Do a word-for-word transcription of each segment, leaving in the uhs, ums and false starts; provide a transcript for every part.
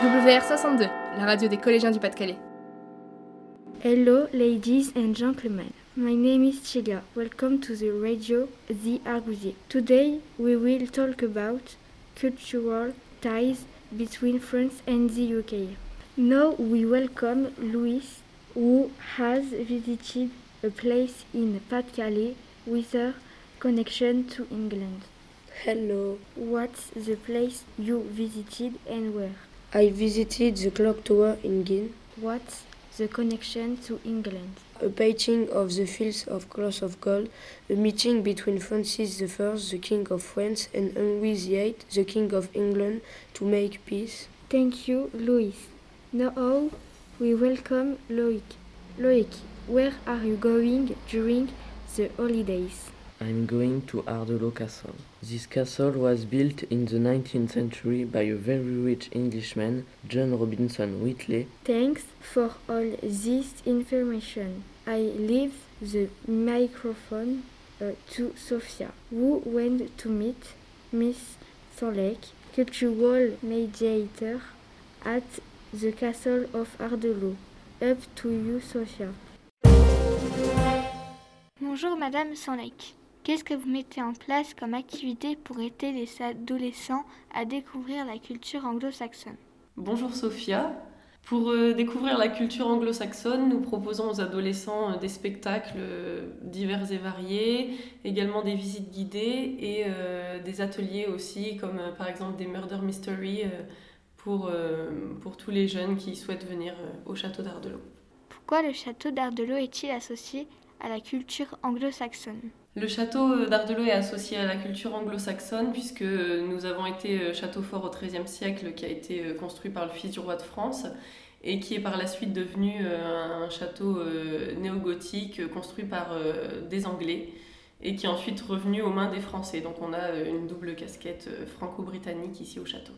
W R soixante-deux, la radio des collégiens du Pas-de-Calais. Hello, ladies and gentlemen. My name is Celia. Welcome to the radio The Argusie. Today we will talk about cultural ties between France and the U K. Now we welcome Louise, who has visited a place in Pas-de-Calais with her connection to England. Hello. What's the place you visited and where? I visited the clock tower in Guinea. What's the connection to England? A painting of the fields of Cloth of Gold, a meeting between Francis I, the King of France, and Henry the Eighth, the King of England, to make peace. Thank you, Louis. Now we welcome Loïc. Loïc, where are you going during the holidays? I'm going to Hardelot Castle. This castle was built in the nineteenth century by a very rich Englishman, John Robinson Whitley. Thanks for all this information. I leave the microphone uh, to Sophia, who went to meet Miss Sanlèque, cultural mediator at the castle of Hardelot. Up to you, Sophia. Bonjour Madame Sanlèque. Qu'est-ce que vous mettez en place comme activité pour aider les adolescents à découvrir la culture anglo-saxonne? Bonjour Sophia. Pour euh, découvrir la culture anglo-saxonne, nous proposons aux adolescents euh, des spectacles euh, divers et variés, également des visites guidées et euh, des ateliers aussi, comme euh, par exemple des murder mysteries euh, pour, euh, pour tous les jeunes qui souhaitent venir euh, au château d'Ardelot. Pourquoi le château d'Ardelot est-il associé à la culture anglo-saxonne? Le château d'Ardelot est associé à la culture anglo-saxonne puisque nous avons été château fort au treizième siècle qui a été construit par le fils du roi de France et qui est par la suite devenu un château néo-gothique construit par des Anglais et qui est ensuite revenu aux mains des Français. Donc on a une double casquette franco-britannique ici au château.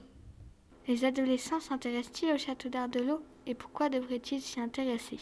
Les adolescents s'intéressent-ils au château d'Ardelot et pourquoi devraient-ils s'y intéresser?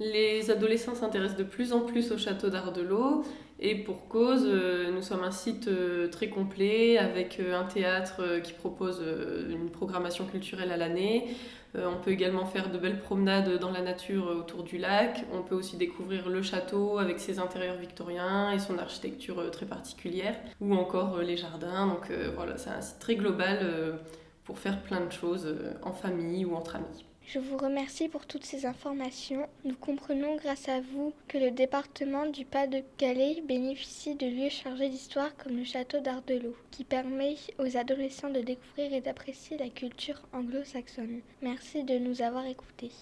Les adolescents s'intéressent de plus en plus au château d'Ardelot et pour cause, nous sommes un site très complet avec un théâtre qui propose une programmation culturelle à l'année. On peut également faire de belles promenades dans la nature autour du lac. On peut aussi découvrir le château avec ses intérieurs victoriens et son architecture très particulière ou encore les jardins. Donc voilà, c'est un site très global pour faire plein de choses en famille ou entre amis. Je vous remercie pour toutes ces informations. Nous comprenons grâce à vous que le département du Pas-de-Calais bénéficie de lieux chargés d'histoire comme le château d'Ardelot, qui permet aux adolescents de découvrir et d'apprécier la culture anglo-saxonne. Merci de nous avoir écoutés.